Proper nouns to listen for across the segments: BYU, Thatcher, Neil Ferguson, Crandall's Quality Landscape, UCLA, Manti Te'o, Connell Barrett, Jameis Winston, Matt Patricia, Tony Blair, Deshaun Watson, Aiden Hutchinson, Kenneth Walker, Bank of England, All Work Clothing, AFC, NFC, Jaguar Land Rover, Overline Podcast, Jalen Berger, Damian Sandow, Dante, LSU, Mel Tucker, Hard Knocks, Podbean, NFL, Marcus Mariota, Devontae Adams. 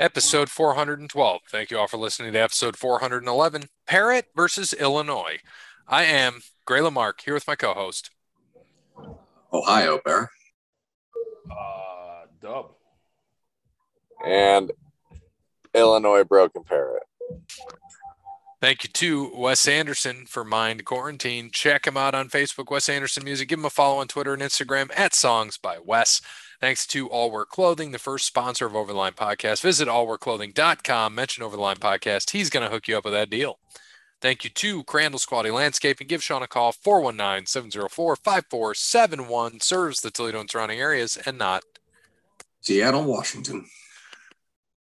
episode 412. Thank you all for listening to episode 411, Parrott versus Illinois. I am Gray Lamarck, here with my co-host. Ohio Bear. Dub. And Illinois Broken Parrot. Thank you to Wes Anderson for Mind Quarantine. Check him out on Facebook, Wes Anderson Music. Give him a follow on Twitter and Instagram at Songs by Wes. Thanks to All Work Clothing, the first sponsor of Overline Podcast. Visit allworkclothing.com, mention Overline Podcast. He's going to hook you up with that deal. Thank you to Crandall's Quality Landscape, and give Sean a call, 419-704-5471. Serves the Toledo and surrounding areas and not Seattle, Washington.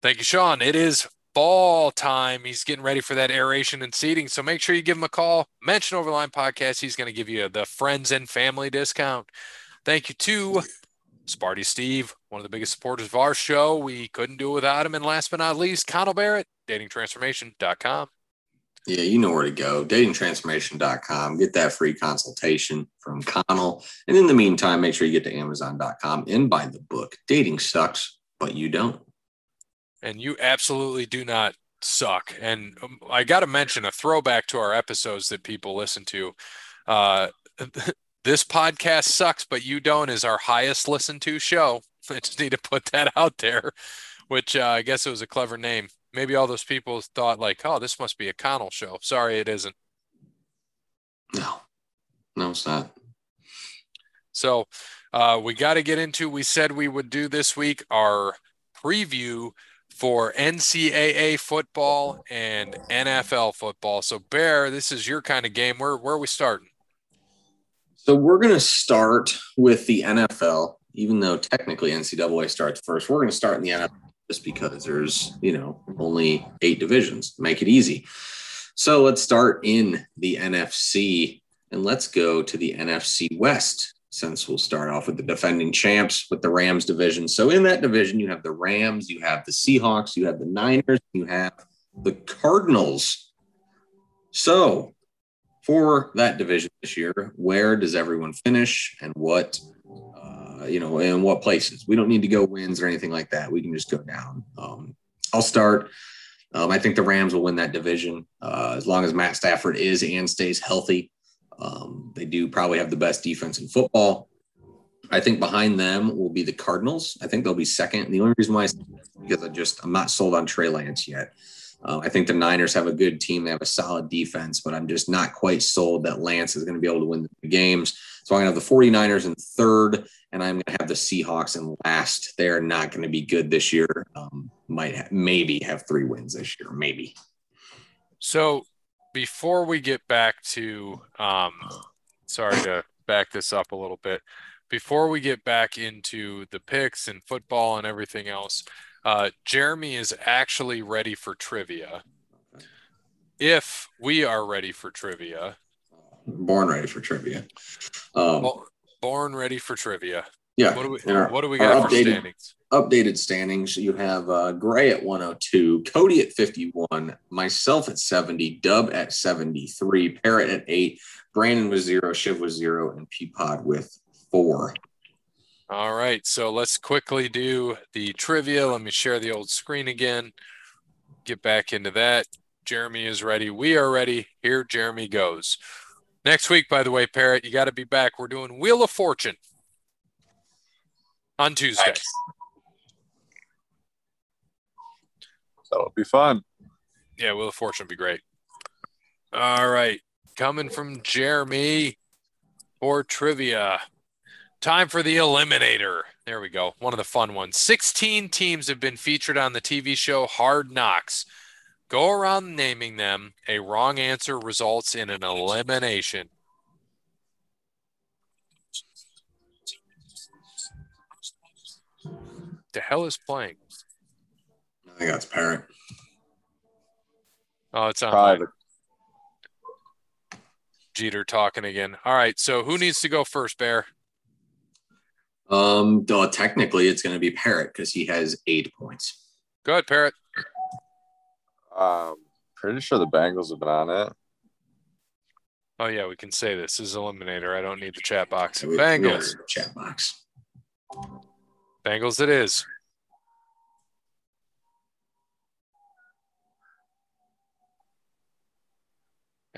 Thank you, Sean. It is fall time. He's getting ready for that aeration and seeding, so make sure you give him a call. Mention Overline Podcast. He's going to give you the friends and family discount. Thank you to Sparty Steve, one of the biggest supporters of our show. We couldn't do it without him. And last but not least, Connell Barrett, DatingTransformation.com. Yeah, you know where to go. DatingTransformation.com. Get that free consultation from Connell. And in the meantime, make sure you get to Amazon.com and buy the book. Dating sucks, but you don't. And you absolutely do not suck. And I got to mention a throwback to our episodes that people listen to. This podcast sucks, but you don't is our highest listened to show. I just need to put that out there, which I guess it was a clever name. Maybe all those people thought like, oh, this must be a Connell show. Sorry, it isn't. No, it's not. So we got to get into, we said we would do this week our preview for NCAA football and NFL football. So Bear, this is your kind of game. Where are we starting? So we're going to start with the NFL, even though technically NCAA starts first. We're going to start in the NFL just because there's, only 8 divisions. Make it easy. So let's start in the NFC, and let's go to the NFC West, since we'll start off with the defending champs with the Rams division. So in that division, you have the Rams, you have the Seahawks, you have the Niners, you have the Cardinals. So for that division this year, where does everyone finish and what, in what places? We don't need to go wins or anything like that. We can just go down. I'll start. I think the Rams will win that division as long as Matt Stafford is and stays healthy. They do probably have the best defense in football. I think behind them will be the Cardinals. I think they'll be second. The only reason why is because I'm not sold on Trey Lance yet. I think the Niners have a good team. They have a solid defense, but I'm just not quite sold that Lance is going to be able to win the games. So I'm going to have the 49ers in third, and I'm going to have the Seahawks in last. They're not going to be good this year. Maybe have 3 wins this year, maybe. So before we get back to sorry to back this up a little bit. Before we get back into the picks and football and everything else, Jeremy is actually ready for trivia. If we are ready for trivia. Born ready for trivia. Born ready for trivia. Yeah. What do we got for standings? Updated standings. You have Gray at 102, Cody at 51, myself at 70, Dub at 73, Parrot at 8, Brandon with 0, Shiv with 0, and Peapod with 4. All right, so let's quickly do the trivia. Let me share the old screen again. Get back into that. Jeremy is ready. We are ready. Here Jeremy goes. Next week, by the way, Parrot, you got to be back. We're doing Wheel of Fortune on Tuesday. Nice. That'll be fun. Yeah, Wheel of Fortune will be great. All right. Coming from Jeremy for trivia. Time for the Eliminator. There we go. One of the fun ones. 16 teams have been featured on the TV show Hard Knocks. Go around naming them. A wrong answer results in an elimination. The hell is playing? I think that's Parrot. Oh, it's on private. Jeter talking again. All right, so who needs to go first, Bear? Technically, it's going to be Parrot because he has 8 points. Go ahead, Parrot. Pretty sure the Bengals have been on it. Oh yeah, we can say this is Eliminator. I don't need the chat box. Bengals chat box. Bengals, it is.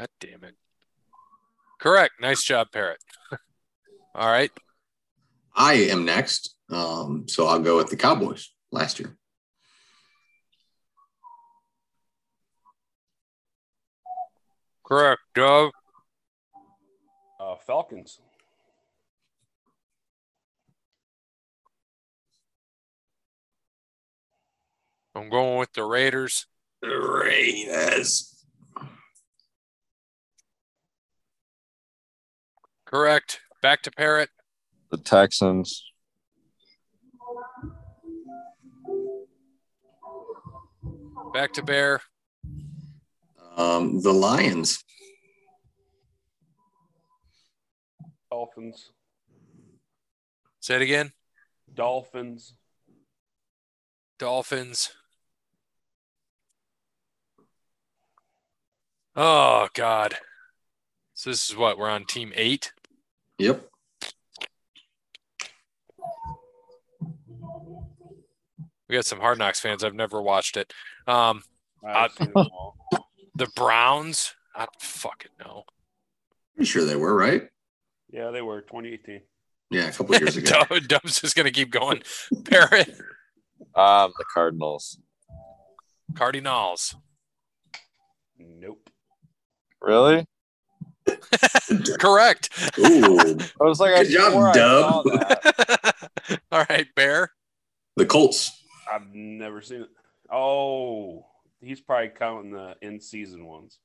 God damn it. Correct. Nice job, Parrot. All right. I am next. So I'll go with the Cowboys last year. Correct, Dove. Falcons. I'm going with the Raiders. The Raiders. Correct. Back to Parrot. The Texans. Back to Bear. The Lions. Dolphins. Say it again. Dolphins. Dolphins. Oh, God. So this is what? We're on team 8? Yep. We got some Hard Knocks fans. I've never watched it. The Browns? I don't fucking know. Pretty sure they were, right? Yeah, they were. 2018. Yeah, a couple of years ago. Dub's just going to keep going. Parrot. The Cardinals. Cardinals. Nope. Really? Correct. Ooh. I was like, good job, Dub. All right, Bear. The Colts. I've never seen it. Oh, he's probably counting the in-season ones.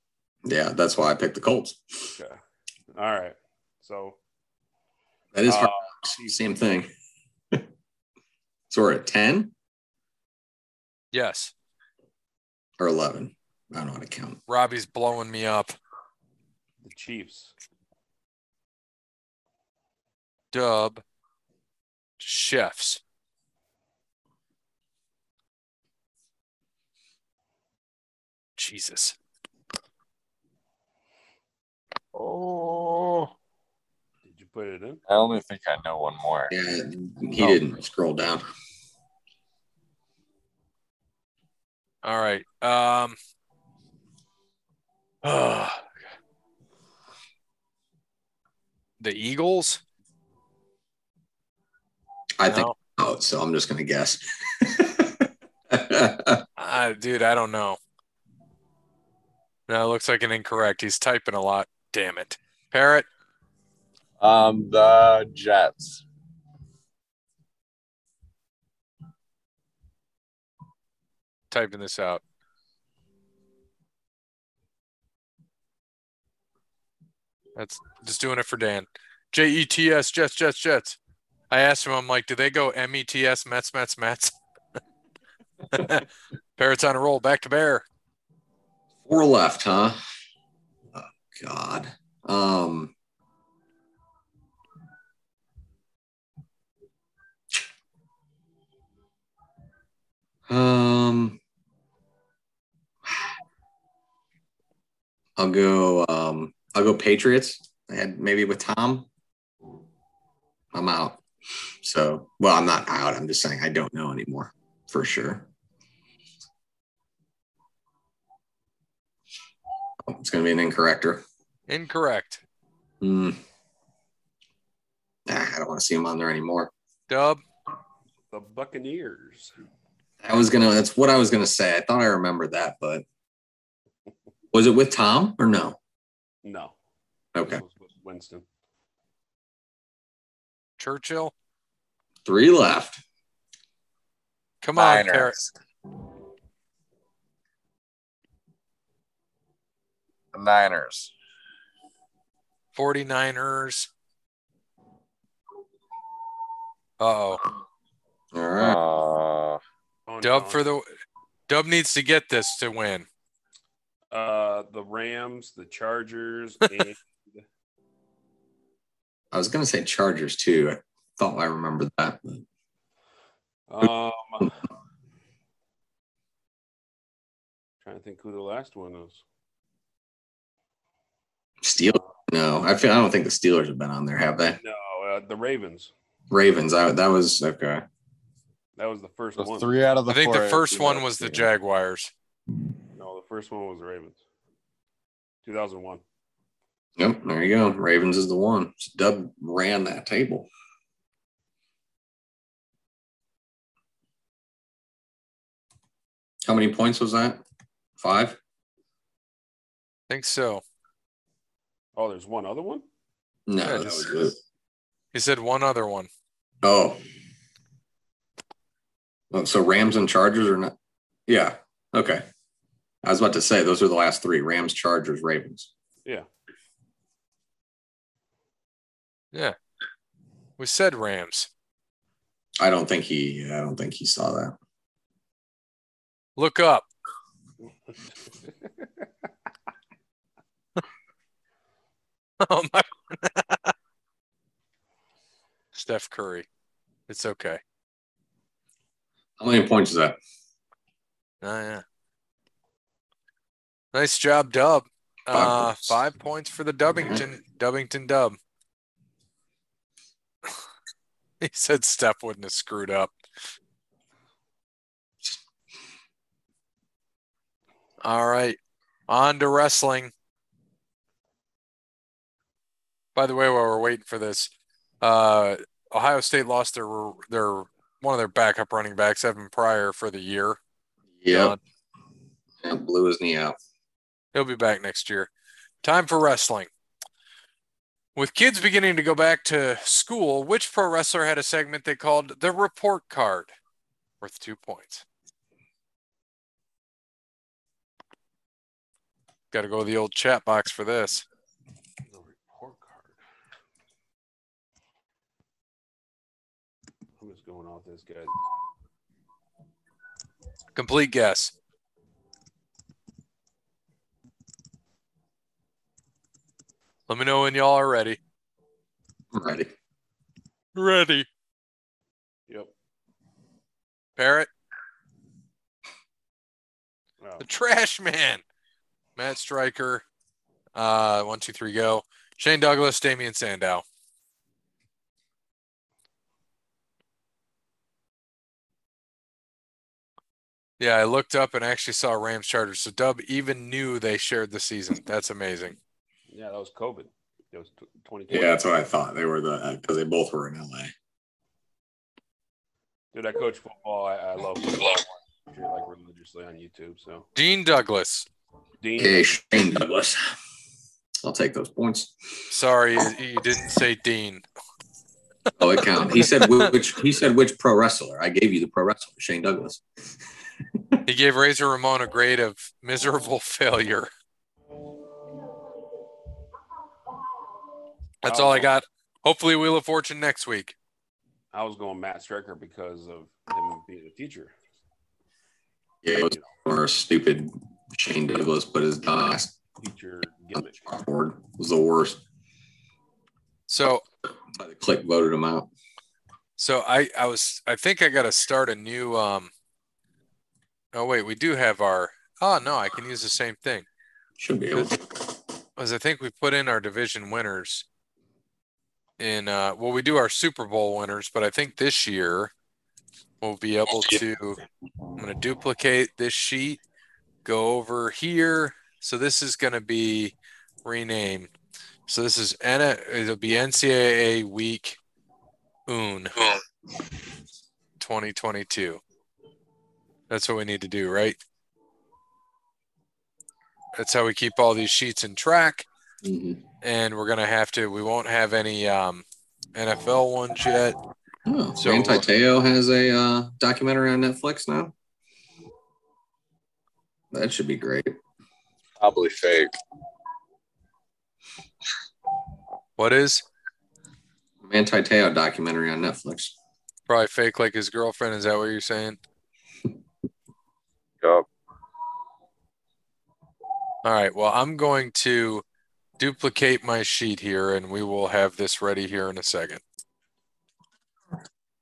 Yeah, that's why I picked the Colts. Okay. All right. So that is same thing. So we're at 10? Yes. Or 11. I don't know how to count. Robbie's blowing me up. The Chiefs. Dub. Chefs. Jesus. Oh. Put it in. I only think I know one more. Yeah, he didn't scroll down. All right. The Eagles? So I'm just going to guess. Dude, I don't know. No, it looks like an incorrect. He's typing a lot. Damn it. Parrot? The Jets. Typing this out. That's just doing it for Dan. Jets, Jets, Jets, Jets. I asked him, I'm like, do they go METS, Mets, Mets, Mets? Parrot's on a roll. Back to Bear. 4 left, huh? Oh, God. I'll go Patriots. I had maybe with Tom. I'm out. So, well, I'm not out. I'm just saying I don't know anymore for sure. Oh, it's going to be an incorrector. Incorrect. I don't want to see him on there anymore. Dub. The Buccaneers. That's what I was gonna say. I thought I remembered that, but was it with Tom or no? No. Okay. It was with Winston. Churchill. 3 left. Come on, Paris. The Niners. 49ers. All right. Dub needs to get this to win. The Rams, the Chargers. And... I was going to say Chargers too. I thought I remembered that. Trying to think who the last one was. Steelers? No, I don't think the Steelers have been on there, have they? No, the Ravens. Ravens. That was okay. That was the first one. 3 out of the 4. I think the first one was the Jaguars. No, the first one was the Ravens. 2001. Yep, there you go. Ravens is the one. Dub ran that table. How many points was that? 5? I think so. Oh, there's one other one? No, yeah, that was good. He said one other one. Oh. So Rams and Chargers are not? Yeah. Okay. I was about to say those are the last three: Rams, Chargers, Ravens. Yeah. Yeah. We said Rams. I don't think he saw that. Look up. Oh my! Steph Curry. It's okay. How many points is that? Oh, yeah. Nice job, Dub. 5 points for the Dubbington Dub. He said Steph wouldn't have screwed up. All right. On to wrestling. By the way, while we're waiting for this, Ohio State lost their one of their backup running backs, Evan Pryor, for the year. Yeah. Blew his knee out. He'll be back next year. Time for wrestling. With kids beginning to go back to school, which pro wrestler had a segment they called The Report Card? Worth 2 points. Got to go with the old chat box for this. The report card. I'm just going off this guy. Complete guess. Let me know when y'all are ready. I'm ready. Ready. Yep. Barrett. Oh. The Trash Man. Matt Stryker. 1, 2, 3, go. Shane Douglas, Damian Sandow. Yeah, I looked up and actually saw Rams Chargers. So Dub even knew they shared the season. That's amazing. Yeah, that was COVID. It was 2020. Yeah, that's what I thought. They were because they both were in LA. Dude, I coach football. I love football. Like religiously on YouTube. So Dean Douglas. Hey, Shane Douglas. I'll take those points. Sorry, you didn't say Dean. Oh, it counted. He said which pro wrestler. I gave you the pro wrestler, Shane Douglas. He gave Razor Ramon a grade of miserable failure. That's all I got. Hopefully, Wheel of Fortune next week. I was going Matt Stryker because of him being a teacher. Yeah, it was more stupid. Shane Douglas, but his last teacher board was the worst. So the click voted him out. So I think I got to start a new. Oh wait, we do have our. Oh no, I can use the same thing. Should be able. Because I think we put in our division winners. In well, we do our Super Bowl winners, but I think this year we'll be able to. I'm going to duplicate this sheet, go over here. So this is going to be renamed. So this is it'll be NCAA Week 2022. That's what we need to do, right? That's how we keep all these sheets in track. Mm-hmm. And we're going to have to, we won't have any NFL ones yet. Oh, so Manti Te'o has a documentary on Netflix now. That should be great. Probably fake. What is? Manti Te'o documentary on Netflix. Probably fake like his girlfriend. Is that what you're saying? Yup. All right. Well, I'm going to duplicate my sheet here, and we will have this ready here in a second.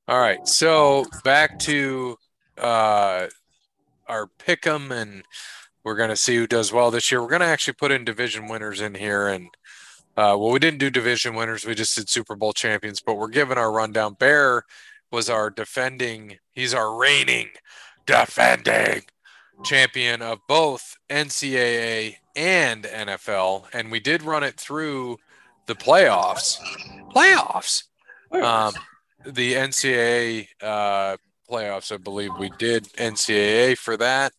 All right. So back to our pick 'em, and we're going to see who does well this year. We're going to actually put in division winners in here. And well, we didn't do division winners. We just did Super Bowl champions, but we're giving our rundown. Bear was our defending. He's our reigning champion of both NCAA and NFL. And we did run it through the playoffs. The NCAA playoffs, I believe we did NCAA for that.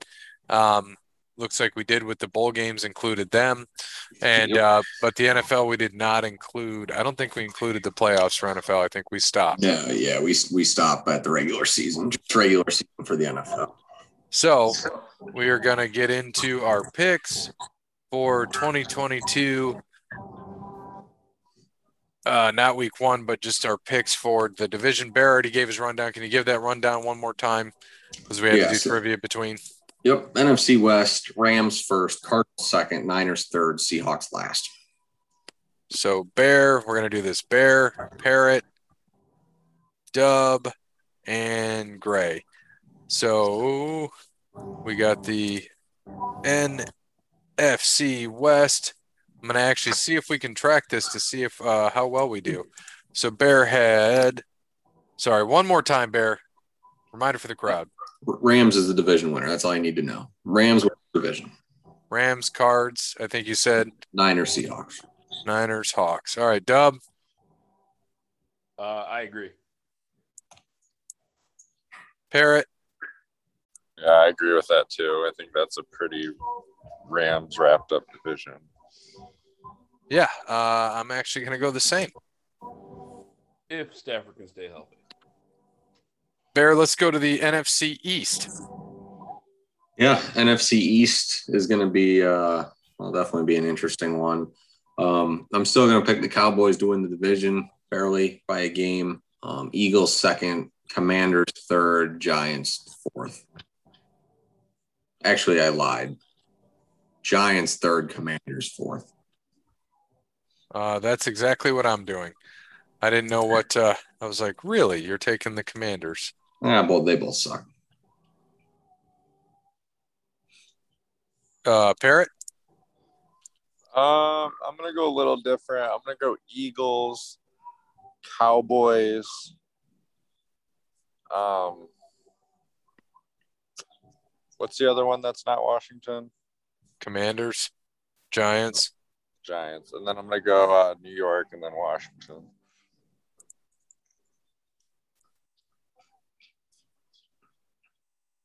Looks like we did with the bowl games, included them. And but the NFL we did not include. I don't think we included the playoffs for NFL. I think we stopped. Yeah, we stopped at the regular season, just regular season for the NFL. So we are going to get into our picks for 2022. Not week one, but just our picks for the division. Bear already gave his rundown. Can you give that rundown one more time? Because we had to do trivia between. Yep. NFC West, Rams first, Cardinals second, Niners third, Seahawks last. So Bear, we're going to do this. Bear, Parrot, Dub, and Gray. So we got the NFC West. I'm going to actually see if we can track this to see if how well we do. So Bear had, sorry, one more time, Bear. Reminder for the crowd. Rams is the division winner. That's all you need to know. Rams win the division. Rams, Cards, I think you said. Niners, Seahawks. Niners, Hawks. All right, Dub. I agree. Parrot. Yeah, I agree with that, too. I think that's a pretty Rams wrapped-up division. Yeah, I'm actually going to go the same. If Stafford can stay healthy. Bear, let's go to the NFC East. Yeah, NFC East is going to be will definitely be an interesting one. I'm still going to pick the Cowboys to win the division barely by a game. Eagles second, Commanders third, Giants fourth. Actually, I lied. Giants third, Commanders fourth. That's exactly what I'm doing. I didn't know what I was like, really? You're taking the Commanders? Yeah, well, they both suck. Parrot? I'm going to go a little different. I'm going to go Eagles, Cowboys. What's the other one that's not Washington? Commanders, Giants. Giants, and then I'm going to go New York and then Washington.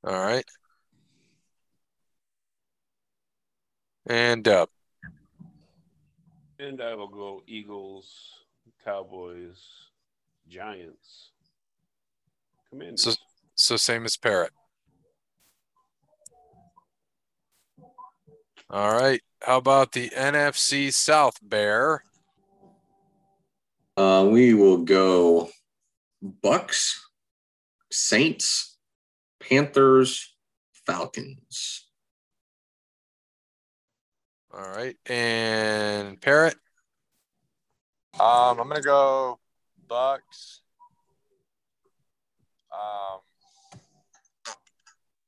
All right. And up. And I will go Eagles, Cowboys, Giants, Commanders. So same as Parrot. All right. How about the NFC South, Bear? We will go Bucks, Saints, Panthers, Falcons. All right. And Parrot? I'm going to go Bucks,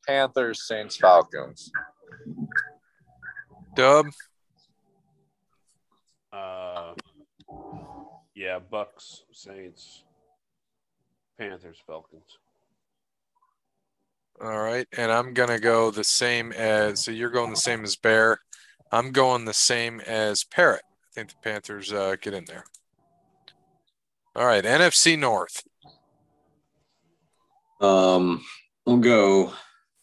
Panthers, Saints, Falcons. Dub? Yeah, Bucks, Saints, Panthers, Falcons. All right, and I'm going to go the same as – so you're going the same as Bear. I'm going the same as Parrot. I think the Panthers get in there. All right, NFC North. We'll go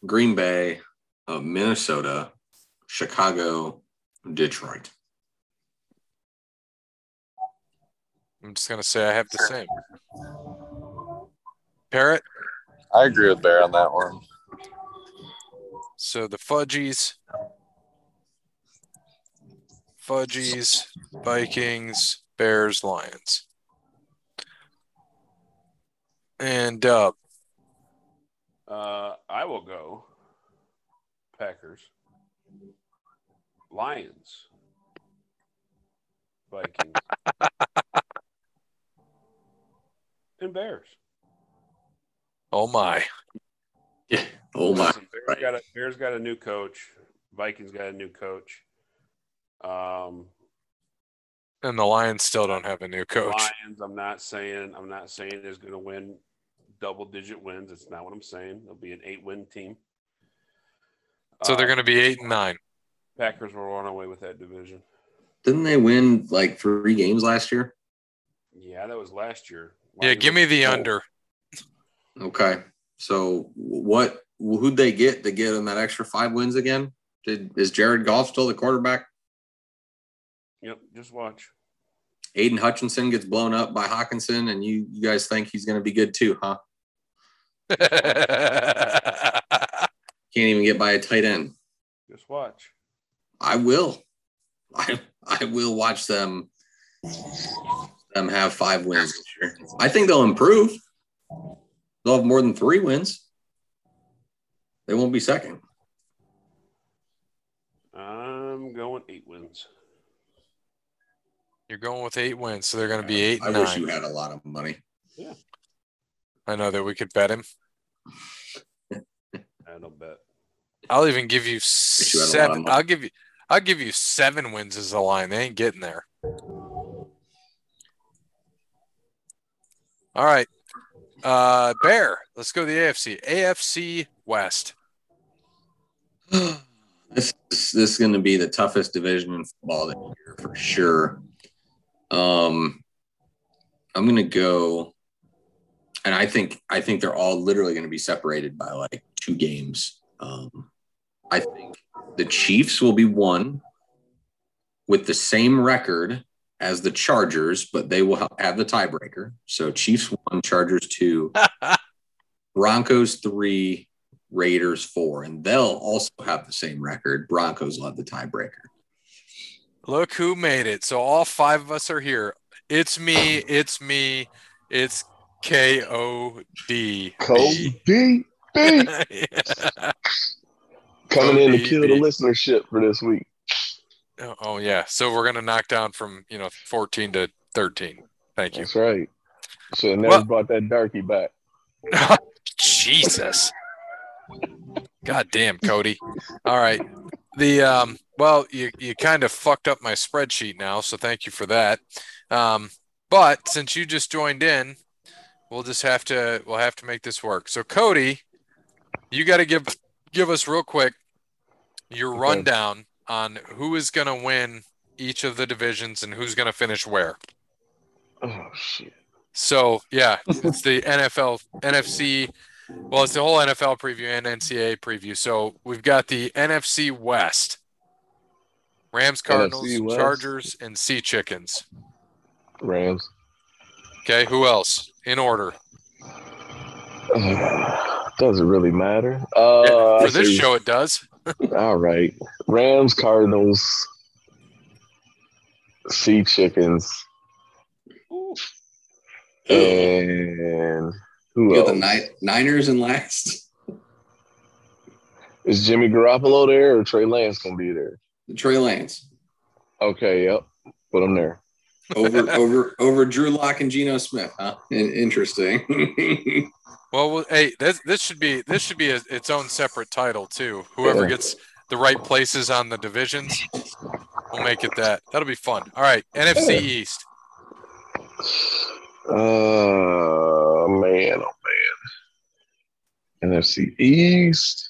Green Bay, Minnesota, Chicago, Detroit. I'm just going to say I have the same. Parrot? I agree with Bear on that one. So the Fudgies, Vikings, Bears, Lions. And I will go Packers, Lions, Vikings, and Bears. Oh, my. Yeah. Oh, my. Listen, Bears got a new coach. Vikings got a new coach. And the Lions still don't have a new coach. Lions, I'm not saying is going to win double-digit wins. It's not what I'm saying. It'll be an 8-win team. So they're going to be 8-9. Packers will run away with that division. Didn't they win like 3 games last year? Yeah, that was last year. Yeah, give me the under. Okay. So who'd they get to give them that extra 5 wins again? Is Jared Goff still the quarterback? Yep, just watch. Aiden Hutchinson gets blown up by Hockenson, and you guys think he's going to be good too, huh? Can't even get by a tight end. Just watch. I will. I will watch them have 5 wins this year. I think they'll improve. They'll have more than 3 wins. They won't be second. I'm going 8 wins. You're going with 8 wins, so they're going to be 8-9. I wish you had a lot of money. Yeah. I know that we could bet him. I don't bet. I'll even give you 7. I'll give you 7 wins as a line. They ain't getting there. All right. Bear, let's go to the AFC. AFC West. This is going to be the toughest division in football this year for sure. I'm going to go, and I think they're all literally going to be separated by like 2 games. I think the Chiefs will be 1 with the same record as the Chargers, but they will have the tiebreaker. So Chiefs 1, Chargers 2, Broncos 3, Raiders 4, and they'll also have the same record. Broncos will have the tiebreaker. Look who made it. So all 5 of us are here. It's me. It's K-O-D. K-O-D. Yeah. Coming in to kill the listenership for this week. Oh, yeah. So we're going to knock down from, 14 to 13. Thank you. That's right. So never brought that darkie back. Jesus. God damn, Cody. All right. Well, you kind of fucked up my spreadsheet now, so thank you for that. But since you just joined in, we'll have to make this work. So Cody, you got to give us real quick your rundown on who is going to win each of the divisions and who's going to finish where. Oh shit. So, yeah, it's the NFL NFC. Well, it's the whole NFL preview and NCAA preview. So we've got the NFC West, Rams, Cardinals, West. Chargers, and Sea Chickens. Rams. Okay, who else? In order. Doesn't really matter. For this show, it does. All right. Rams, Cardinals, Sea Chickens, and... Who else? The Niners in last. Is Jimmy Garoppolo there or Trey Lance going to be there? Trey Lance. Okay, yep. Put him there. Over Drew Lock and Geno Smith, huh? Interesting. Well, hey, this should be its own separate title too. Whoever gets the right places on the divisions, we'll make it that. That'll be fun. All right, NFC East. Man. NFC East.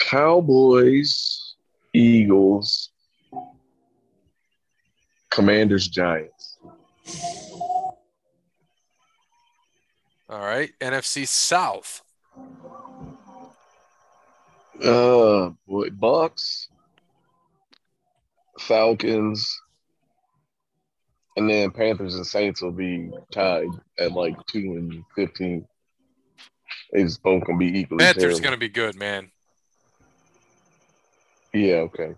Cowboys, Eagles, Commanders, Giants. All right. NFC South. Bucks, Falcons, and then Panthers and Saints will be tied at like 2 and 15. It's both gonna be equally. Panthers gonna be good, man. Yeah, okay.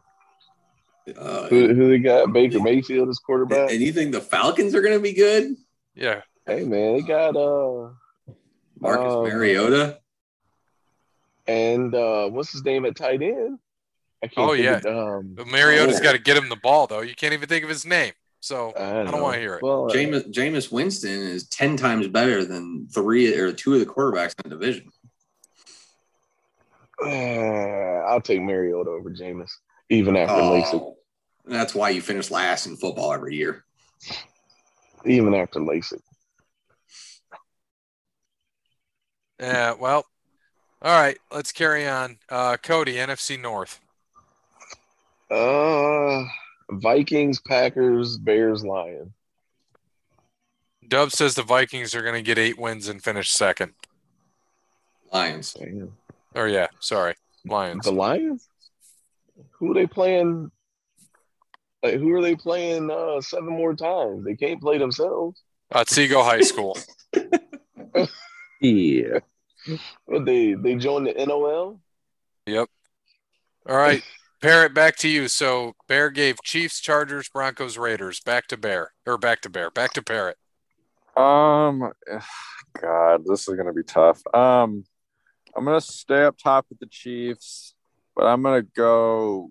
Who they got? Baker Mayfield as quarterback. And you think the Falcons are gonna be good? Yeah. Hey man, they got Marcus Mariota. And what's his name at tight end? I can't. Oh yeah. But Mariota's got to get him the ball though. You can't even think of his name. So I don't want to hear it. Well, Jameis Winston is 10 times better than 3 or 2 of the quarterbacks in the division. I'll take Mariota over Jameis, even after LASIK. That's why you finish last in football every year. Even after LASIK. Yeah, well, all right, let's carry on. Cody, NFC North. Vikings, Packers, Bears, Lions. Dub says the Vikings are going to get 8 wins and finish second. Lions. Or yeah, sorry, Lions. The Lions? Who are they playing? Like, who are they playing 7 more times? They can't play themselves. Otsego High School. Yeah. Well, they joined the NOL? Yep. All right, Parrot, back to you. So Bear gave Chiefs, Chargers, Broncos, Raiders. Back to Parrot. God, this is going to be tough. I'm going to stay up top with the Chiefs, but I'm going to go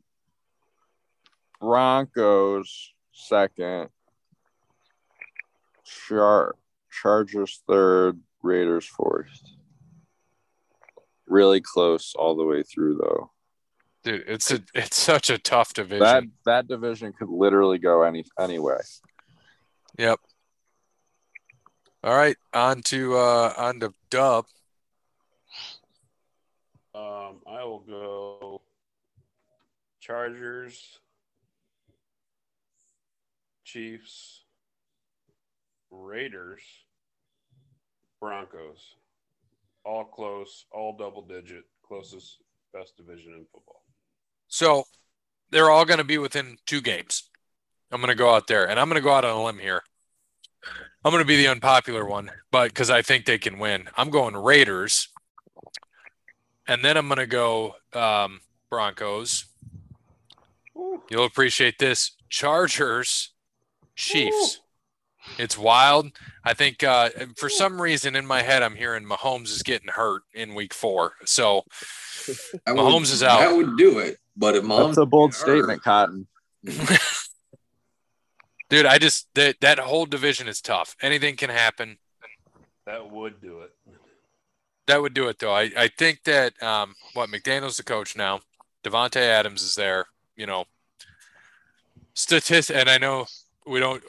Broncos second, Chargers third, Raiders fourth. Really close all the way through, though. Dude, it's such a tough division. That division could literally go any way. Yep. All right, on to Dub. I will go Chargers, Chiefs, Raiders, Broncos. All close, all double-digit, closest, best division in football. So they're all going to be within 2 games. I'm going to go out there, and I'm going to go out on a limb here. I'm going to be the unpopular one, but because I think they can win. I'm going Raiders, and then I'm going to go Broncos. Ooh. You'll appreciate this. Chargers, Chiefs. Ooh. It's wild. I think for some reason in my head, I'm hearing Mahomes is getting hurt in week 4. So Mahomes is out. I would do it, but if Mahomes. That's a bold statement, Cotton. Dude, I just that whole division is tough. Anything can happen. That would do it. That would do it, though. I think that McDaniel's the coach now. Devontae Adams is there. You know, and I know. We don't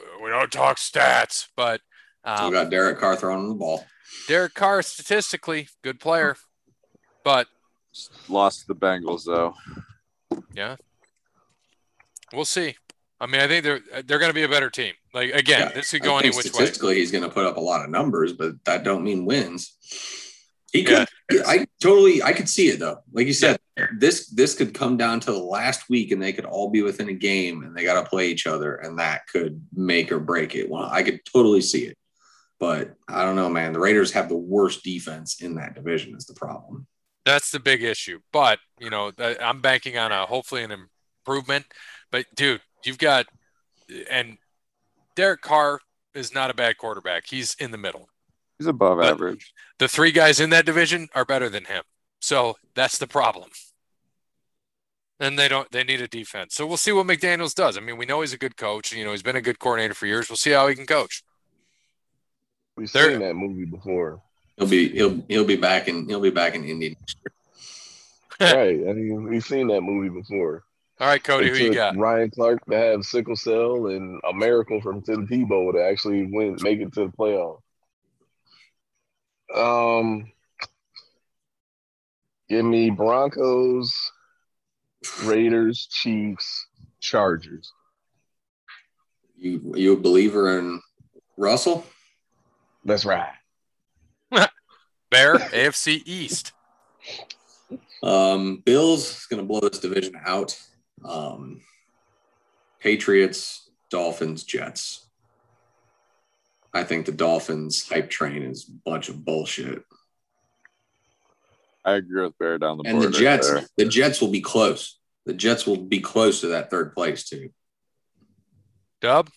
talk stats, but we got Derek Carr throwing the ball. Derek Carr, statistically, good player, but lost the Bengals though. Yeah, we'll see. I mean, I think they're going to be a better team. Like again, yeah, this could go any which way. Statistically, he's going to put up a lot of numbers, but that don't mean wins. He could. Yeah. I could see it though. Like you said, this could come down to the last week, and they could all be within a game, and they got to play each other, and that could make or break it. Well, I could totally see it, but I don't know, man. The Raiders have the worst defense in that division. Is the problem? That's the big issue. But you know, I'm banking on hopefully an improvement. But dude, and Derek Carr is not a bad quarterback. He's in the middle. He's above average. The 3 guys in that division are better than him. So that's the problem. And they need a defense. So we'll see what McDaniels does. I mean, we know he's a good coach. You know, he's been a good coordinator for years. We'll see how he can coach. We've seen that movie before. He'll be back in Indy next year. Right. I mean, we've seen that movie before. All right, Cody, who you got? Ryan Clark to have sickle cell and a miracle from Tim Tebow to actually make it to the playoffs. Give me Broncos, Raiders, Chiefs, Chargers. You a believer in Russell? That's right. Bear, AFC East. Bills is going to blow this division out. Patriots, Dolphins, Jets. I think the Dolphins hype train is a bunch of bullshit. I agree with Bear down the border. And the Jets will be close. The Jets will be close to that third place too. Dub?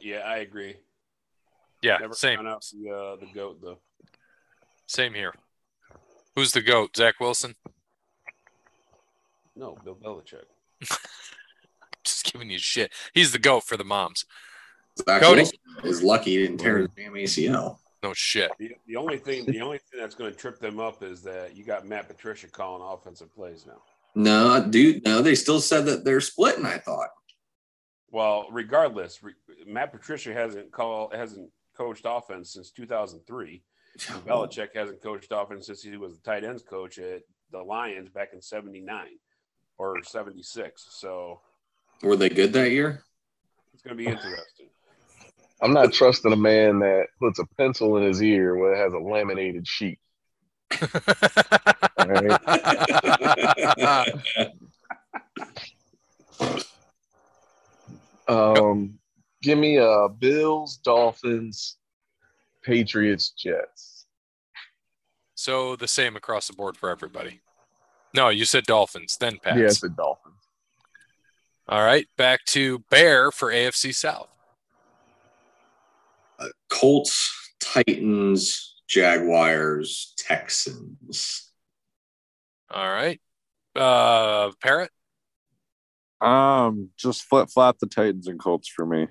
Yeah, I agree. Yeah, never same. Found out the GOAT though. Same here. Who's the GOAT? Zach Wilson? No, Bill Belichick. Just giving you shit. He's the GOAT for the moms. Zach Cody is lucky he didn't tear his damn ACL. No shit. The only thing that's going to trip them up is that you got Matt Patricia calling offensive plays now. No, dude. No, they still said that they're splitting. I thought. Well, regardless, Matt Patricia hasn't coached offense since 2003. And Belichick hasn't coached offense since he was the tight ends coach at the Lions back in 79 or 76. So were they good that year? It's going to be interesting. I'm not trusting a man that puts a pencil in his ear when it has a laminated sheet. All right. Give me Bills, Dolphins, Patriots, Jets. So the same across the board for everybody. No, you said Dolphins, then Pats. Yeah, I said Dolphins. All right, back to Bear for AFC South. Colts, Titans, Jaguars, Texans. All right. Parrot? Just flip-flop the Titans and Colts for me.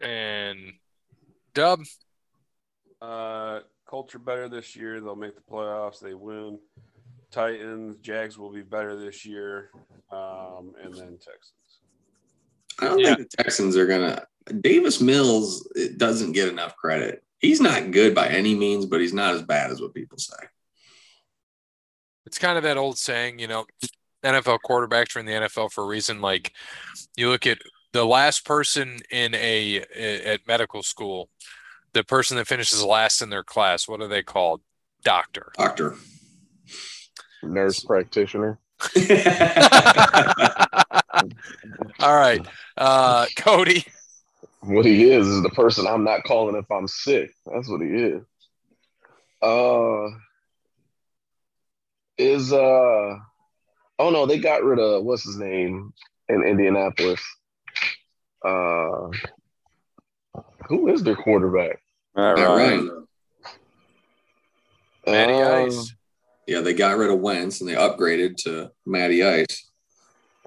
And Dub? Colts are better this year. They'll make the playoffs. They win. Titans, Jags will be better this year. And then Texans. I don't think the Texans are going to – Davis Mills doesn't get enough credit. He's not good by any means, but he's not as bad as what people say. It's kind of that old saying, you know, NFL quarterbacks are in the NFL for a reason. Like, you look at the last person in at medical school, the person that finishes last in their class, what are they called? Doctor. Doctor. Nurse practitioner. All right. Cody. What he is the person I'm not calling if I'm sick. That's what he is. They got rid of what's his name in Indianapolis. Who is their quarterback? All right. Matty Ice. Yeah, they got rid of Wentz and they upgraded to Matty Ice.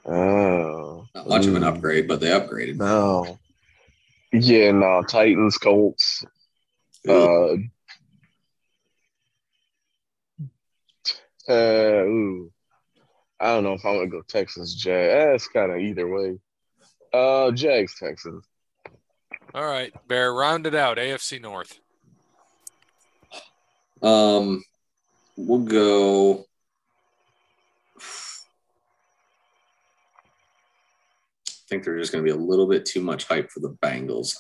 Oh. Not much of an upgrade, but they upgraded. No. Yeah, no. Titans, Colts. I don't know if I want to go Texans, Jags. It's kind of either way. Jags, Texans. All right, Bear, round it out. AFC North. We'll go. I think there's just going to be a little bit too much hype for the Bengals.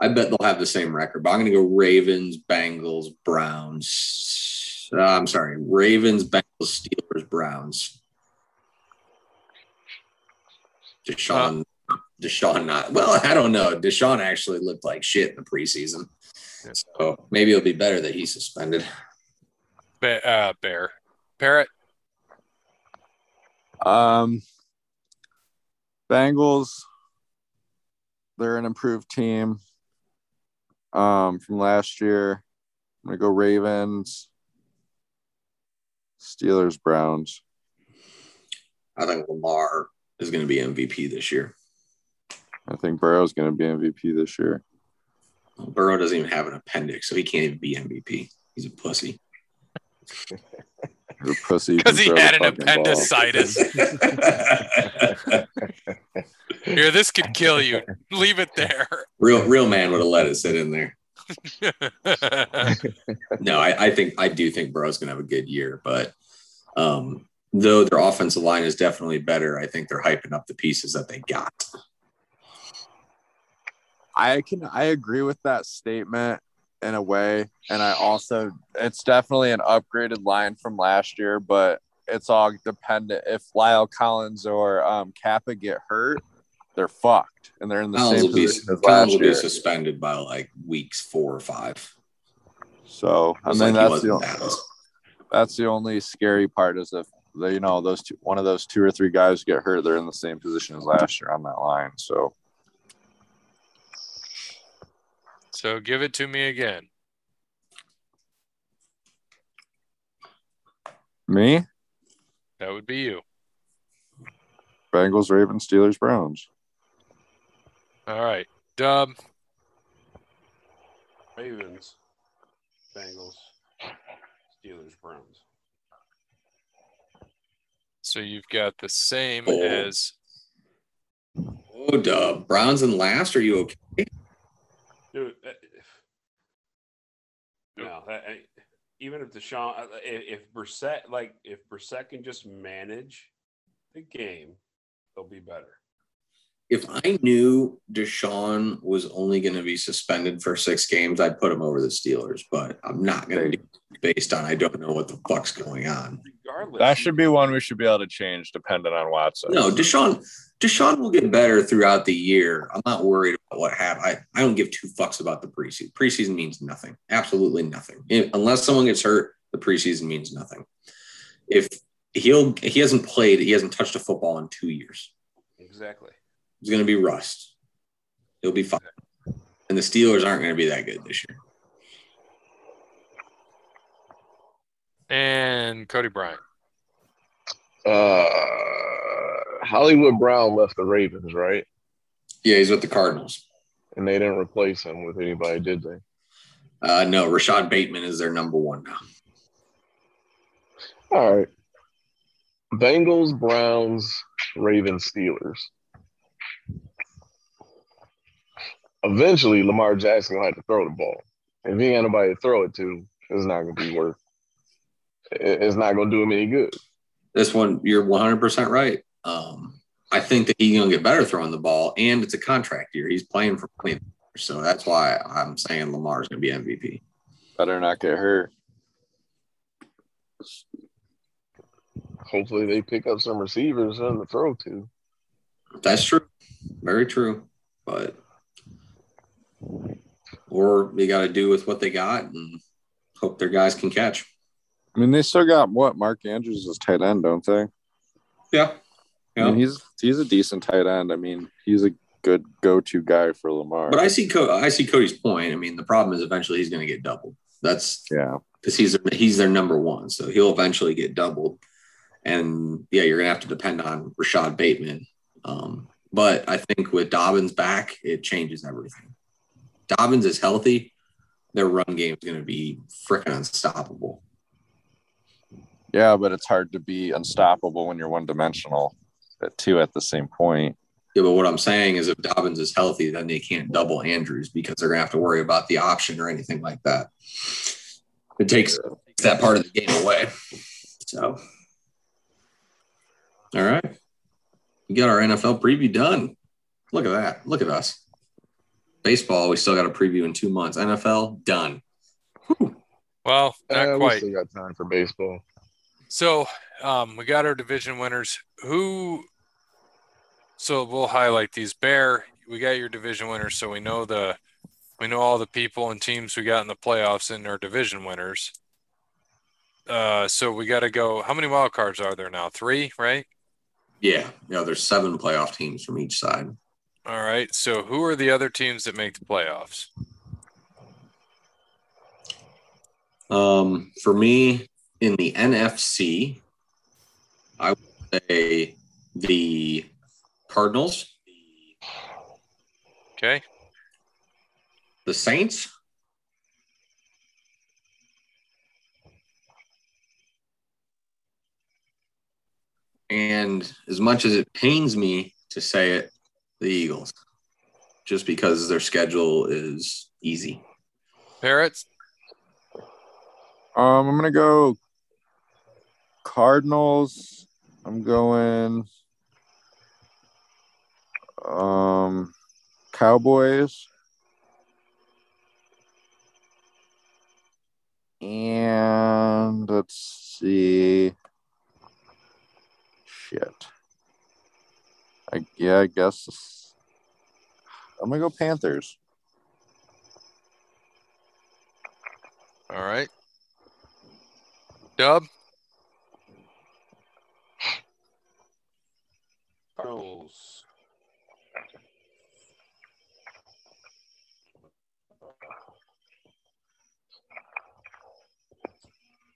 I bet they'll have the same record, but I'm going to go Ravens, Bengals, Browns. I'm sorry, Ravens, Bengals, Steelers, Browns. Deshaun not. Well, I don't know. Deshaun actually looked like shit in the preseason. So maybe it'll be better that he's suspended. Bear. Parrot. Bengals, they're an improved team from last year. I'm going to go Ravens, Steelers, Browns. I think Lamar is going to be MVP this year. I think Burrow's going to be MVP this year. Burrow doesn't even have an appendix, so he can't even be MVP. He's a pussy. Because he had an appendicitis. Here, this could kill you. Leave it there. Real man would have let it sit in there. No, I do think Burrow's going to have a good year, but though their offensive line is definitely better, I think they're hyping up the pieces that they got. I agree with that statement in a way, and it's definitely an upgraded line from last year, but it's all dependent. If Lyle Collins or Kappa get hurt, they're fucked, and they're in the same position as last year. Collins will be suspended by like weeks 4 or 5. So I mean that's the only scary part is if they, you know, one of those 2 or 3 guys get hurt, they're in the same position as last year on that line. So give it to me again. Me? That would be you. Bengals, Ravens, Steelers, Browns. All right. Dub. Ravens, Bengals, Steelers, Browns. So you've got the same as Oh, duh. Browns in last. Are you okay? Dude, no. Even if Deshaun, if Brissett, like if Brissett can just manage the game, they'll be better. If I knew Deshaun was only going to be suspended for 6 games, I'd put him over the Steelers, but I'm not going to do it based on I don't know what the fuck's going on. Regardless, that should be one we should be able to change depending on Watson. No, Deshaun will get better throughout the year. I'm not worried about what happened. I don't give 2 fucks about the preseason. Preseason means nothing. Absolutely nothing. Unless someone gets hurt, the preseason means nothing. If he hasn't played, he hasn't touched a football in 2 years. Exactly. It's going to be rust. It'll be fine. And the Steelers aren't going to be that good this year. And Cody Bryant. Hollywood Brown left the Ravens, right? Yeah, he's with the Cardinals. And they didn't replace him with anybody, did they? No, Rashad Bateman is their number one now. All right. Bengals, Browns, Ravens, Steelers. Eventually, Lamar Jackson will have to throw the ball. If he ain't nobody to throw it to, it's not going to be worth it. It's not going to do him any good. This one, you're 100% right. I think that he's going to get better throwing the ball, and it's a contract year. He's playing for money, so that's why I'm saying Lamar's going to be MVP. Better not get hurt. Hopefully they pick up some receivers to throw to. That's true. Very true. But – or they got to do with what they got and hope their guys can catch. I mean, they still got what Mark Andrews is tight end, don't they? Yeah, yeah. I mean, he's a decent tight end. I mean, he's a good go-to guy for Lamar. But I see Cody's point. I mean, the problem is eventually he's going to get doubled. That's because he's their number one, so he'll eventually get doubled. And yeah, you're going to have to depend on Rashad Bateman. But I think with Dobbins back, it changes everything. Dobbins is healthy, their run game is going to be freaking unstoppable. Yeah, but it's hard to be unstoppable when you're one-dimensional at 2 at the same point. Yeah, but what I'm saying is if Dobbins is healthy, then they can't double Andrews because they're going to have to worry about the option or anything like that. It takes that part of the game away. So, all right. We got our NFL preview done. Look at that. Look at us. Baseball, we still got a preview in 2 months. NFL, done. Whew. Well, not quite. We still got time for baseball. So we got our division winners. So we'll highlight these. Bear, we got your division winners, so we know all the people and teams we got in the playoffs and our division winners. So we got to go. How many wild cards are there now? 3, right? Yeah, there's 7 playoff teams from each side. All right, so who are the other teams that make the playoffs? For me, in the NFC, I would say the Cardinals. Okay. The Saints. And as much as it pains me to say it, the Eagles, just because their schedule is easy. Parrots? I'm going to go Cardinals. I'm going Cowboys. And let's see. Shit. I guess I'm going to go Panthers. All right. Dub? Cardinals.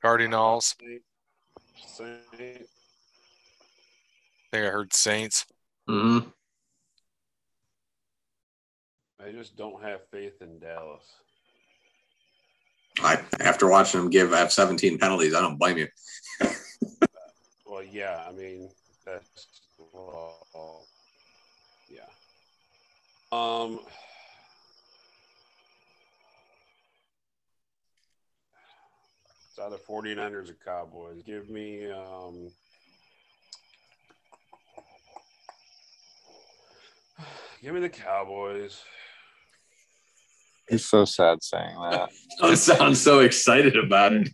Cardinals. I think I heard Saints. Mm-hmm. I just don't have faith in Dallas. After watching them have 17 penalties, I don't blame you. Well, yeah, I mean, that's – well, yeah. It's either 49ers or Cowboys. Give me the Cowboys. It's so sad saying that. I sound so excited about it.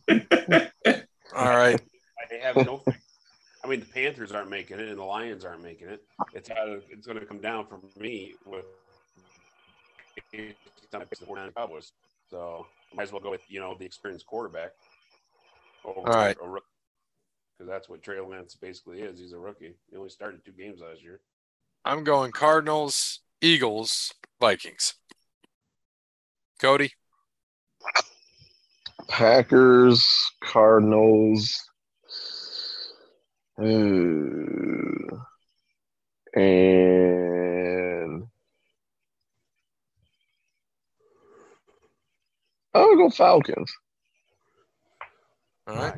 All right. They have no. I mean, the Panthers aren't making it, and the Lions aren't making it. It's going to come down for me with the 49ers Cowboys. So I might as well go with the experienced quarterback. All right. Because that's what Trey Lance basically is. He's a rookie. He only started 2 games last year. I'm going Cardinals, Eagles, Vikings. Cody? Packers, Cardinals, and I'll go Falcons. All right.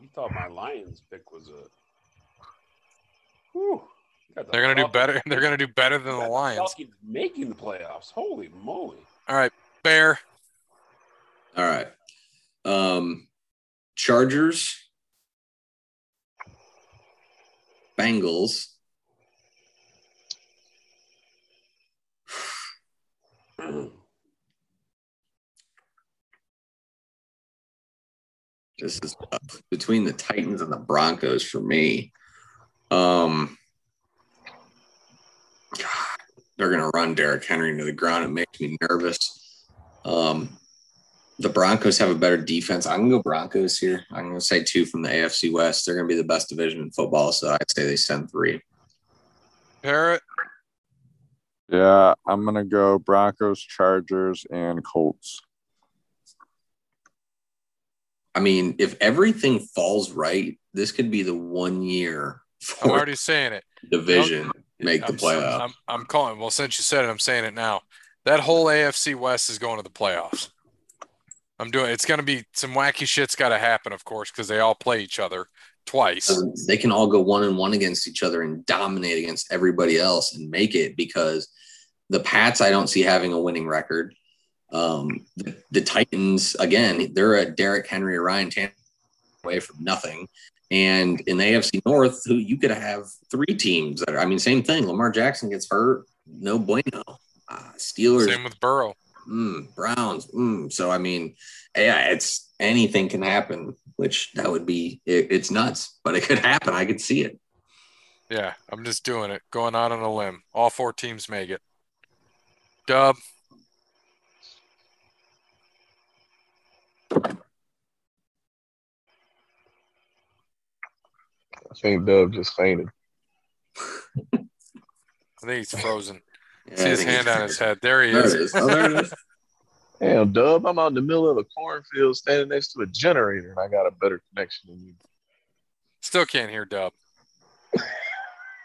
You thought my Lions pick was a whew. They're going to do better. They're going to do better than the Lions. Making the playoffs. Holy moly. All right. Bear. All right. Chargers. Bengals. This is tough. Between the Titans and the Broncos for me. They're going to run Derrick Henry into the ground. It makes me nervous. The Broncos have a better defense. I'm going to go Broncos here. I'm going to say 2 from the AFC West. They're going to be the best division in football, so I'd say they send 3. Barrett? Yeah, I'm going to go Broncos, Chargers, and Colts. I mean, if everything falls right, this could be the 1 year for I'm already saying it. Division. Nope. Make the playoffs. I'm calling. Well, since you said it, I'm saying it now. That whole AFC West is going to the playoffs. It's going to be some wacky shit's got to happen, of course, because they all play each other twice. They can all go 1-1 against each other and dominate against everybody else and make it, because the Pats I don't see having a winning record. The Titans, again, they're a Derrick Henry or Ryan Tannehill away from nothing. And in the AFC North, who you could have 3 teams that are, I mean, same thing. Lamar Jackson gets hurt, no bueno. Steelers. Same with Burrow. Browns. So, I mean, yeah, it's anything can happen, which that would be, it's nuts, but it could happen. I could see it. Yeah, I'm just doing it. Going out on a limb. All 4 teams make it. Dub. I think Dub just fainted. I think he's frozen. Yeah, see his hand on his head. There he is. There it is. Damn, Dub, I'm out in the middle of a cornfield standing next to a generator, and I got a better connection than you. Still can't hear Dub.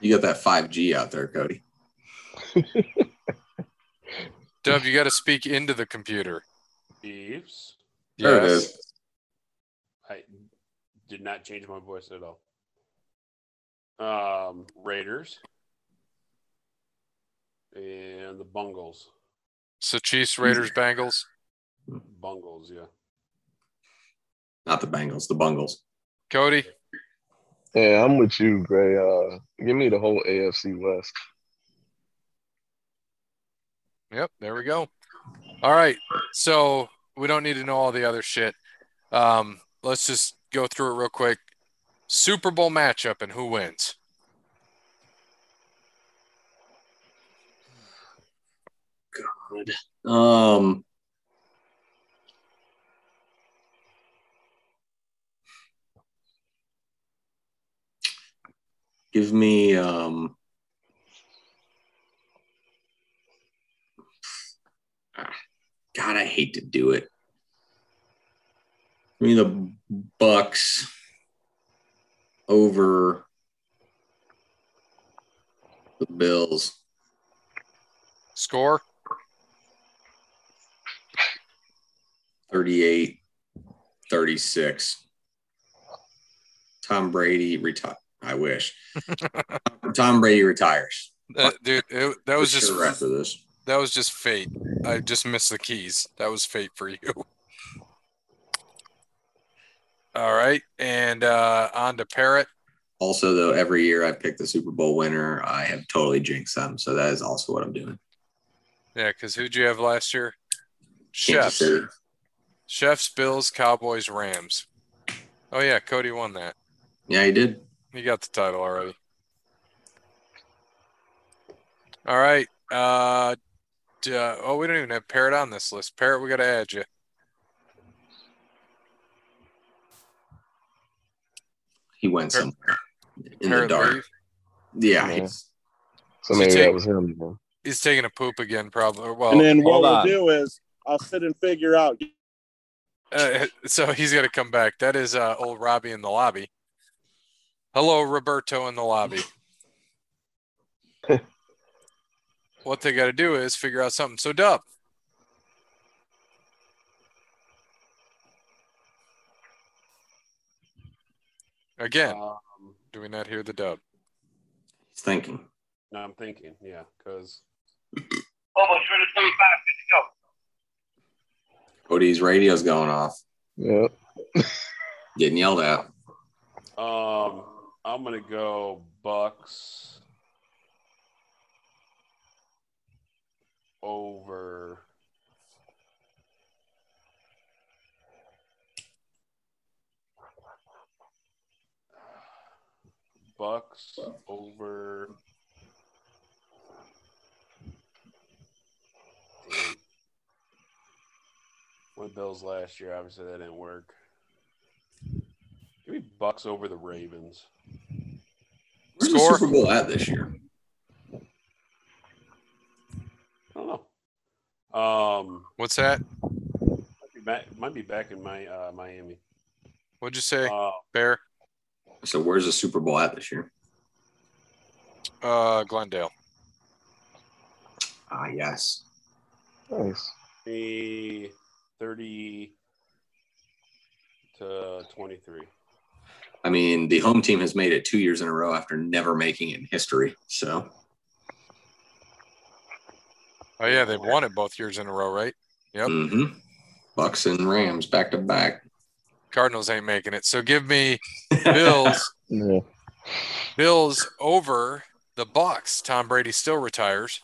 You got that 5G out there, Cody. Dub, you got to speak into the computer. Thieves. Yes. There it is. I did not change my voice at all. Raiders and the Bungles. So Chiefs, Raiders, Bengals? Bungles, yeah. Not the Bengals, the Bungles. Cody? Yeah, I'm with you, Gray. Give me the whole AFC West. Yep, there we go. All right, so we don't need to know all the other shit. Let's just go through it real quick. Super Bowl matchup and who wins? God. Give me God, I hate to do it. Give me the Bucks. Over the Bills. Score? 38-36. Tom Brady retires. I wish. Tom Brady retires. Dude, that was just sure after this. That was just fate. I just missed the keys. That was fate for you. All right, and on to Parrot. Also, though, every year I pick the Super Bowl winner. I have totally jinxed them, so that is also what I'm doing. Yeah, because who'd you have last year? Chefs, Bills, Cowboys, Rams. Oh, yeah, Cody won that. Yeah, he did. He got the title already. All right. We don't even have Parrot on this list. Parrot, we got to add you. He went somewhere in the dark. Leave? Yeah. So maybe that was him. Man. He's taking a poop again, probably. Well, and then what we'll do is I'll sit and figure out. So he's going to come back. That is old Robbie in the lobby. Hello, Roberto in the lobby. What they got to do is figure out something. So, Dub. Again, do we not hear the Dub? He's thinking. No, I'm thinking, yeah, because almost 25 to go. Cody's radio's going off. Yep. Getting yelled at. I'm gonna go Bucks over. Bucks over. With Bills last year, obviously that didn't work. Give me Bucks over the Ravens. Where's the Super Bowl at this year? I don't know. What's that? Might be back in my Miami. What'd you say, Bear? So where's the Super Bowl at this year? Glendale. Ah, yes. Nice. 30-23. I mean, the home team has made it 2 years in a row after never making it in history. So. Oh, yeah, they've won it both years in a row, right? Yep. Mm-hmm. Bucks and Rams back to back. Cardinals ain't making it. So give me Bills. Yeah. Bills over the Bucks. Tom Brady still retires.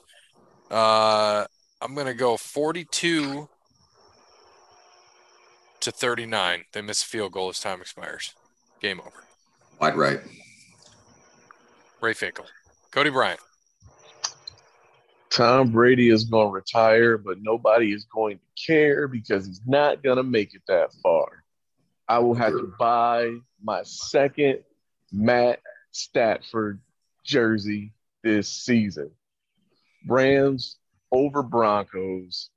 I'm going to go 42-39. They miss a field goal as time expires. Game over. Wide right. Ray Finkel. Cody Bryant. Tom Brady is going to retire, but nobody is going to care because he's not going to make it that far. I will have to buy my second Matt Stafford jersey this season. Rams over Broncos,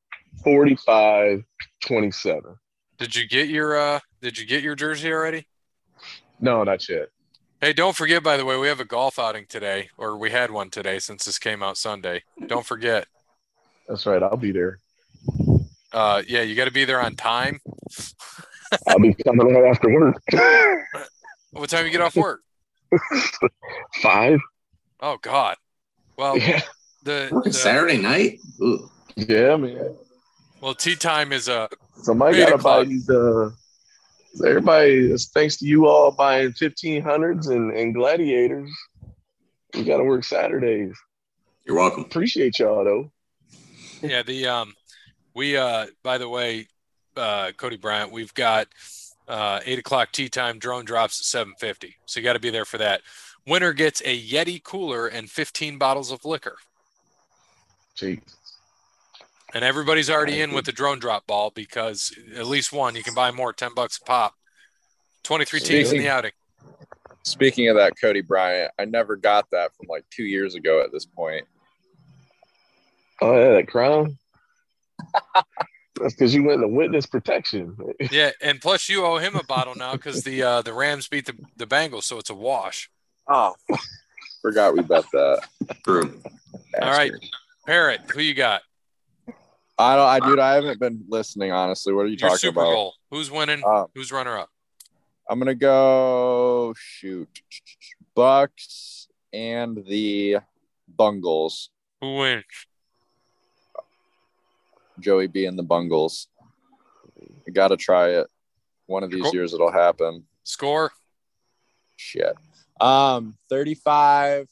45-27. Did you get your jersey already? No, not yet. Hey, don't forget, by the way, we have a golf outing today, or we had one today since this came out Sunday. Don't forget. That's right. I'll be there. Yeah, you got to be there on time. I'll be coming out after work. What time you get off work? 5. Oh, God. Well, yeah. the Saturday night? Ooh. Yeah, man. Well, tea time is a somebody got to buy these. Everybody, thanks to you all buying 1500s and gladiators. We got to work Saturdays. You're welcome. Appreciate y'all, though. Yeah, the by the way, Cody Bryant, we've got 8 o'clock tea time. Drone drops at 7:50, so you got to be there for that. Winner gets a Yeti cooler and 15 bottles of liquor. Jeez. And everybody's already in with the drone drop ball because at least one you can buy more, $10 a pop. 23 teams in the outing. Speaking of that, Cody Bryant, I never got that from like 2 years ago at this point. Oh yeah, that crown. That's because you went into witness protection. Yeah, and plus you owe him a bottle now because the Rams beat the Bengals, so it's a wash. Oh, forgot we bet that. True. All right, Parrot, who you got? I haven't been listening, honestly. What are you talking Super about? Super Bowl. Who's winning? Who's runner up? I'm gonna go Bucks and the Bungles. Who wins? Joey B and the Bungles. You got to try it. One of these years it'll happen. Score? Shit. 35-31.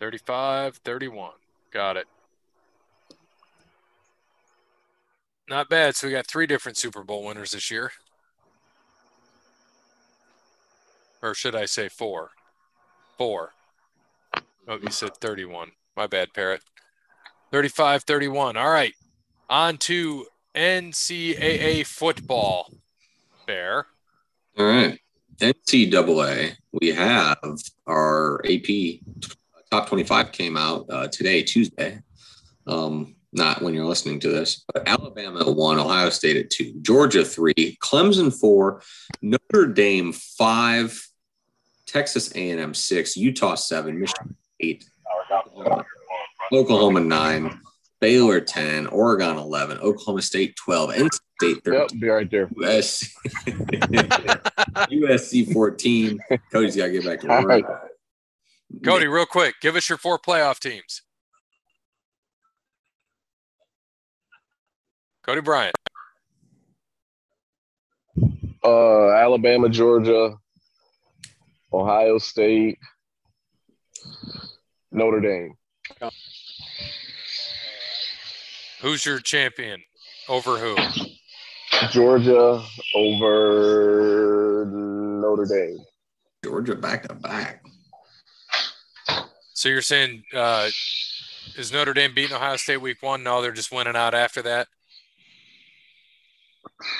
35-31. Got it. Not bad. So we got three different Super Bowl winners this year. Or should I say four? Four. Oh, you said 31. My bad, Parrot. 35-31. All right. On to NCAA football. Fair. All right. NCAA, we have our AP Top 25 came out today, Tuesday. Not when you're listening to this, but Alabama at 1, Ohio State at 2, Georgia 3, Clemson 4, Notre Dame 5, Texas A&M 6, Utah 7, Michigan 8, Oklahoma 9, Baylor 10, Oregon 11, Oklahama State 12, NC State 13. Yep, be right there. USC 14. Cody's got to get back to work. Right. Cody, real quick, give us your four playoff teams. Cody Bryant. Alabama, Georgia, Ohio State, Notre Dame. Who's your champion? Over who? Georgia over Notre Dame. Georgia back to back. So you're saying is Notre Dame beating Ohio State week one? No, they're just winning out after that?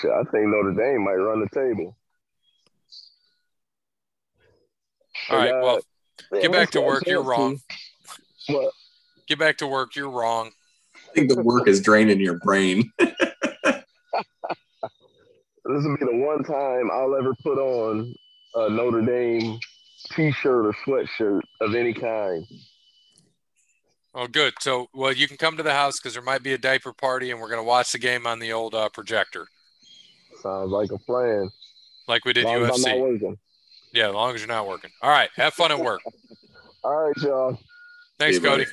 I think Notre Dame might run the table. All right, well, get back to work. You're wrong. What? Get back to work. You're wrong. I think the work is draining your brain. This will be the one time I'll ever put on a Notre Dame T-shirt or sweatshirt of any kind. Oh, good. So, well, you can come to the house because there might be a diaper party, and we're going to watch the game on the old projector. Sounds like a plan. Like we did as UFC. As I'm not working. Yeah, as long as you're not working. All right, have fun at work. All right, y'all. Thanks, Cody.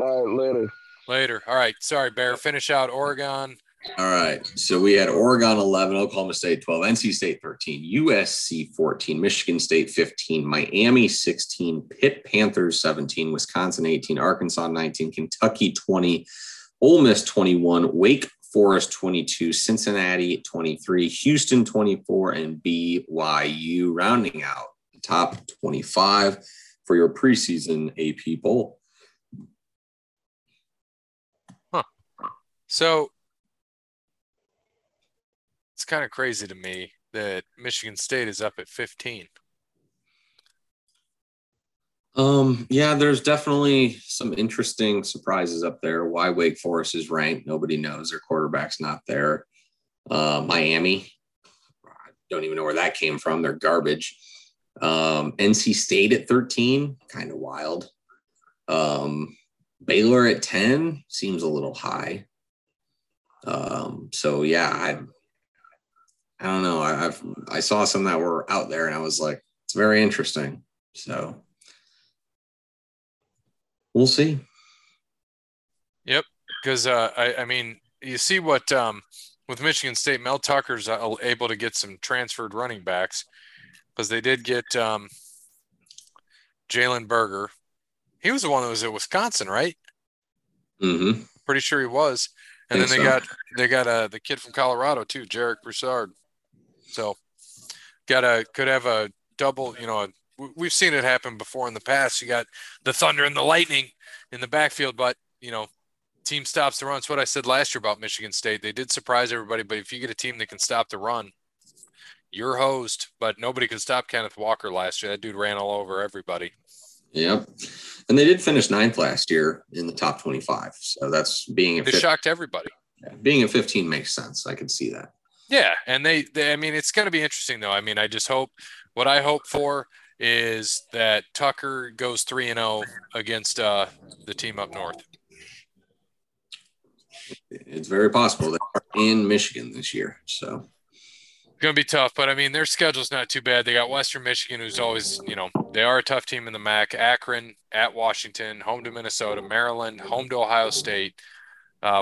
All right, later. Later. All right, sorry, Bear. Finish out Oregon. All right, so we had Oregon 11, Oklahoma State 12, NC State 13, USC 14, Michigan State 15, Miami 16, Pitt Panthers 17, Wisconsin 18, Arkansas 19, Kentucky 20, Ole Miss 21, Wake Forest 22, Cincinnati 23, Houston 24, and BYU rounding out the top 25 for your preseason AP poll. Huh. So it's kind of crazy to me that Michigan State is up at 15. Yeah, there's definitely some interesting surprises up there. Why Wake Forest is ranked, nobody knows. Their quarterback's not there. Miami, I don't even know where that came from. They're garbage. NC State at 13, kind of wild. Baylor at 10 seems a little high. So, yeah, I don't know. I saw some that were out there, and I was like, it's very interesting. So we'll see. Yep, because I mean, you see what with Michigan State, Mel Tucker's able to get some transferred running backs because they did get Jalen Berger. He was the one that was at Wisconsin, right? Mm-hmm. Pretty sure he was. And then they got the kid from Colorado too, Jarek Broussard. So, could have a double. You know, we've seen it happen before in the past. You got the thunder and the lightning in the backfield, but you know, team stops the run. It's what I said last year about Michigan State. They did surprise everybody, but if you get a team that can stop the run, you're hosed. But nobody could stop Kenneth Walker last year. That dude ran all over everybody. Yep, and they did finish 9th last year in the top 25. So that's being they shocked everybody. Yeah, being a 15 makes sense. I can see that. Yeah, and they I mean, it's going to be interesting, though. I mean, I just hope – what I hope for is that Tucker goes 3-0 against the team up north. It's very possible. They're in Michigan this year, so. Going to be tough, but I mean, their schedule's not too bad. They got Western Michigan, who's always, you know, they are a tough team in the MAC. Akron at Washington, home to Minnesota, Maryland, home to Ohio State,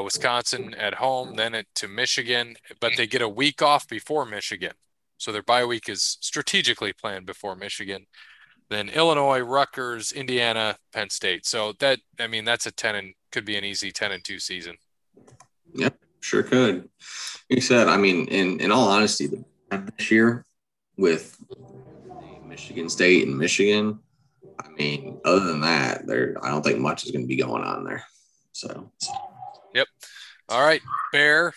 Wisconsin at home, then to Michigan, but they get a week off before Michigan. So their bye week is strategically planned before Michigan. Then Illinois, Rutgers, Indiana, Penn State. So that, I mean, that's a 10 and could be an easy 10-2 season. Yep. Sure could. You said, I mean, in all honesty, this year with Michigan State and Michigan, I mean, other than that, I don't think much is going to be going on there. So. Yep. All right, Bear.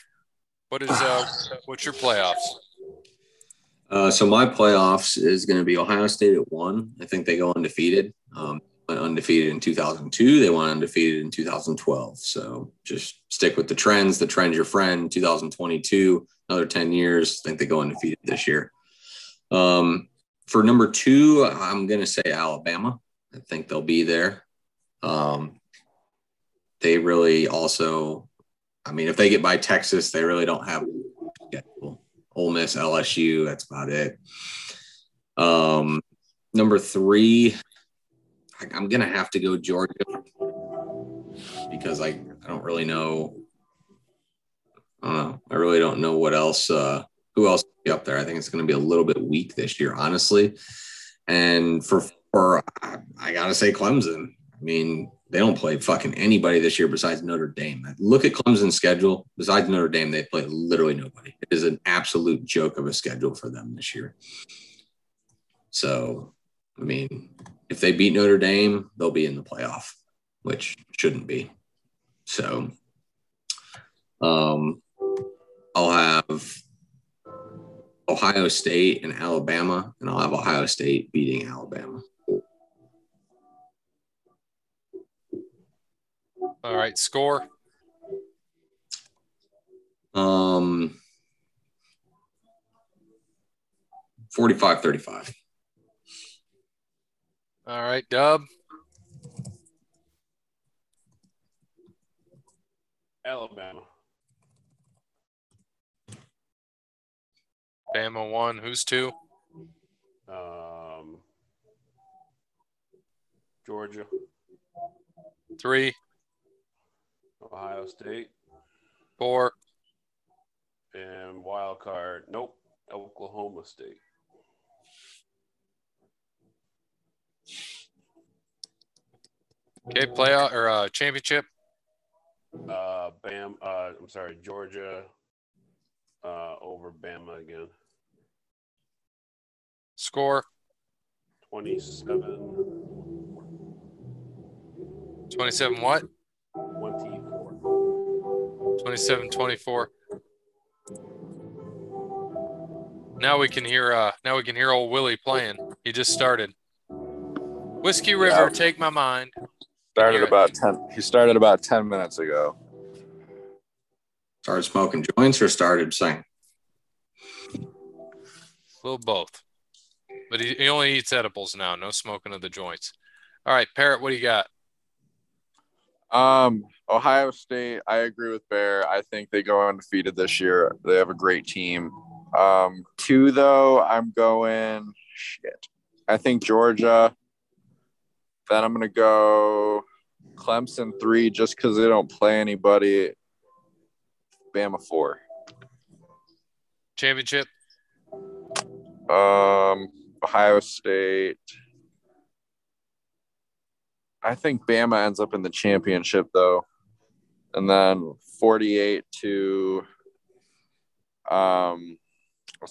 What is what's your playoffs? So my playoffs is going to be Ohio State at 1. I think they go undefeated. Went undefeated in 2002. They went undefeated in 2012. So just stick with the trends. The trend's your friend. 2022, another 10 years. I think they go undefeated this year. For number 2, I'm going to say Alabama. I think they'll be there. They really also, I mean, if they get by Texas, they really don't have Ole Miss, LSU. That's about it. Number 3, I'm going to have to go Georgia because I don't really know. I don't know. I really don't know what else, who else will be up there. I think it's going to be a little bit weak this year, honestly. And for I got to say Clemson. I mean, they don't play fucking anybody this year besides Notre Dame. Look at Clemson's schedule. Besides Notre Dame, they play literally nobody. It is an absolute joke of a schedule for them this year. So, I mean, if they beat Notre Dame, they'll be in the playoff, which shouldn't be. So I'll have Ohio State and Alabama, and I'll have Ohio State beating Alabama. All right, score. Um, 45-35. All right, Dub. Alabama. Bama 1. Who's 2? Georgia. 3. Ohio State. 4. And wild card. Nope. Oklahoma State. Okay, playoff or championship? Bam. I'm sorry, Georgia over Bama again. Score? 27. 27 what? 24. 27-24. Now we can hear old Willie playing. He just started. Whiskey River, yeah. Take my mind. He started about 10 minutes ago. Started smoking joints or started singing? A little both. But he only eats edibles now. No smoking of the joints. All right, Parrot, what do you got? Ohio State, I agree with Bear. I think they go undefeated this year. They have a great team. 2, though, I'm going – shit. I think Georgia – then I'm going to go Clemson 3 just because they don't play anybody. Bama 4. Championship? Ohio State. I think Bama ends up in the championship, though. And then 48 to let's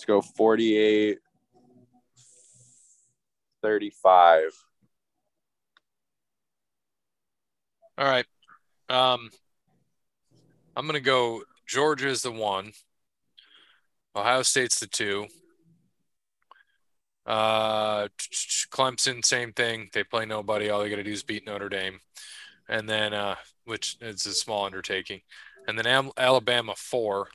go 48-35. All right. I'm going to go Georgia is the 1. Ohio State's the 2. Clemson, same thing. They play nobody. All they got to do is beat Notre Dame. And then, which is a small undertaking. And then Alabama 4.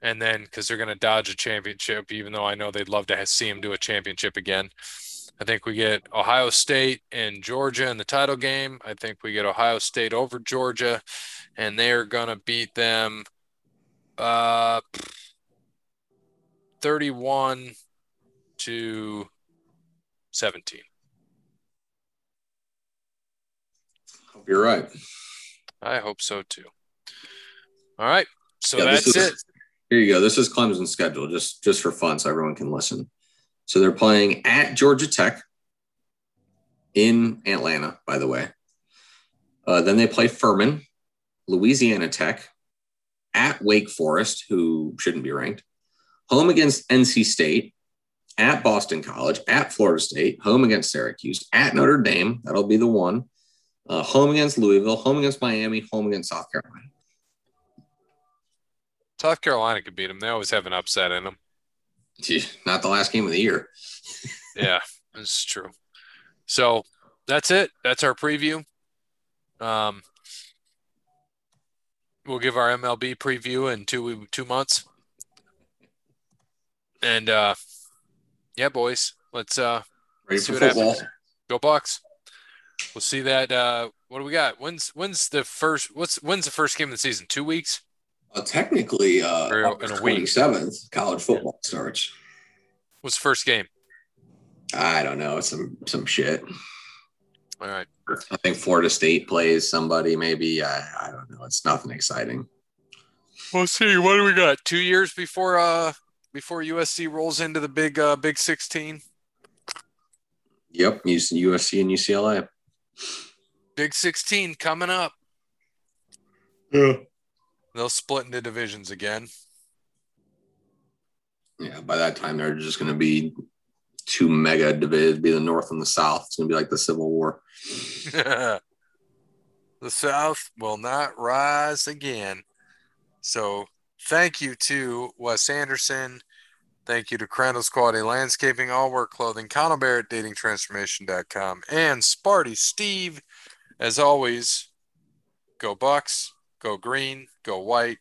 And then, because they're going to dodge a championship, even though I know they'd love to see them do a championship again. I think we get Ohio State and Georgia in the title game. I think we get Ohio State over Georgia, and they're going to beat them 31-17. Hope you're right. I hope so too. All right. So yeah, that's it. Here you go. This is Clemson's schedule, just for fun, so everyone can listen. So they're playing at Georgia Tech in Atlanta, by the way. Then they play Furman, Louisiana Tech, at Wake Forest, who shouldn't be ranked, home against NC State, at Boston College, at Florida State, home against Syracuse, at Notre Dame. That'll be the one. Home against Louisville, home against Miami, home against South Carolina. South Carolina could beat them. They always have an upset in them. Gee, not the last game of the year. Yeah, that's true. So that's it. That's our preview. We'll give our MLB preview in two months. And, yeah, boys, let's see what happens. Go Bucks. We'll see that. What do we got? When's the first game of the season? 2 weeks? Technically, in a week. 27th, college football starts. What's the first game? I don't know. It's some shit. All right. I think Florida State plays somebody, maybe. I don't know. It's nothing exciting. We'll see. What do we got? 2 years before USC rolls into the Big 16? Yep, USC and UCLA. Big 16 coming up. Yeah. They'll split into divisions again. Yeah, by that time, they're just going to be two mega divisions, be the North and the South. It's going to be like the Civil War. The South will not rise again. So thank you to Wes Anderson. Thank you to Crandall's Quality Landscaping, All Work Clothing, Connell Barrett, DatingTransformation.com, and Sparty Steve. As always, go Bucks. Go green, go white.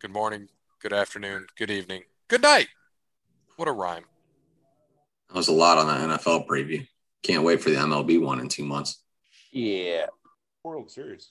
Good morning, good afternoon, good evening, good night. What a rhyme. That was a lot on that NFL preview. Can't wait for the MLB one in 2 months. Yeah. World Series.